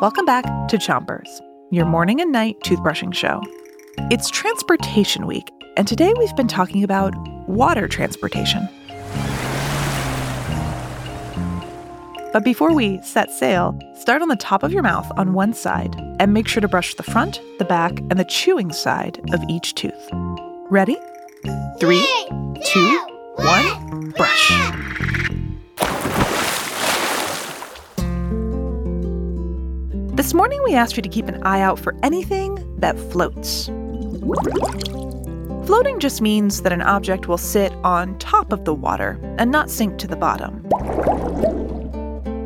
Welcome back to Chompers, your morning and night toothbrushing show. It's Transportation Week, and today we've been talking about water transportation. But before we set sail, start on the top of your mouth on one side and make sure to brush the front, the back, and the chewing side of each tooth. Ready? 3, 2, 1, brush. This morning, we asked you to keep an eye out for anything that floats. Floating just means that an object will sit on top of the water and not sink to the bottom.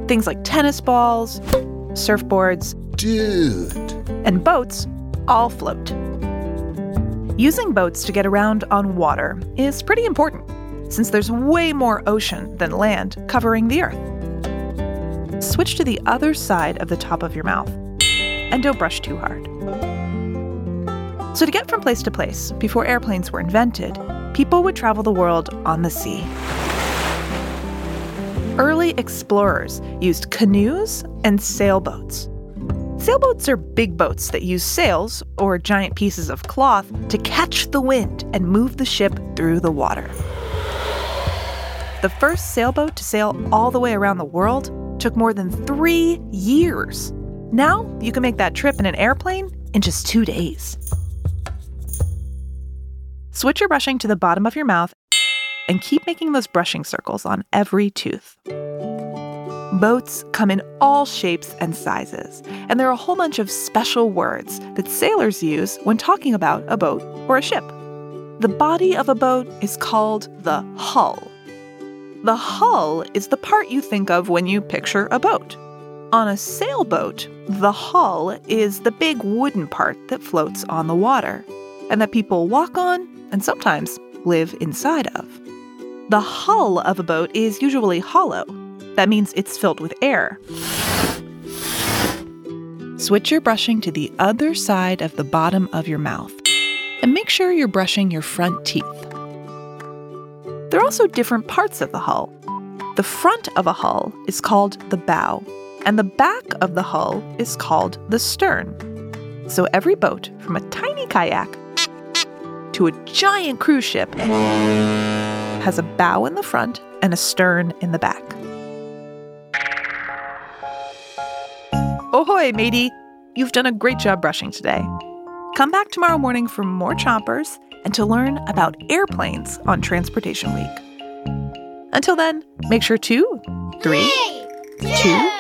Things like tennis balls, surfboards, and boats all float. Using boats to get around on water is pretty important, since there's way more ocean than land covering the earth. Switch to the other side of the top of your mouth, and don't brush too hard. So to get from place to place, before airplanes were invented, people would travel the world on the sea. Early explorers used canoes and sailboats. Sailboats are big boats that use sails, or giant pieces of cloth, to catch the wind and move the ship through the water. The first sailboat to sail all the way around the world took more than 3 years. Now you can make that trip in an airplane in just 2 days. Switch your brushing to the bottom of your mouth and keep making those brushing circles on every tooth. Boats come in all shapes and sizes, and there are a whole bunch of special words that sailors use when talking about a boat or a ship. The body of a boat is called the hull. The hull is the part you think of when you picture a boat. On a sailboat, the hull is the big wooden part that floats on the water and that people walk on and sometimes live inside of. The hull of a boat is usually hollow. That means it's filled with air. Switch your brushing to the other side of the bottom of your mouth and make sure you're brushing your front teeth. There are also different parts of the hull. The front of a hull is called the bow, and the back of the hull is called the stern. So every boat, from a tiny kayak to a giant cruise ship, has a bow in the front and a stern in the back. Ahoy, matey! You've done a great job brushing today. Come back tomorrow morning for more Chompers and to learn about airplanes on Transportation Week. Until then, make sure to 3, 2,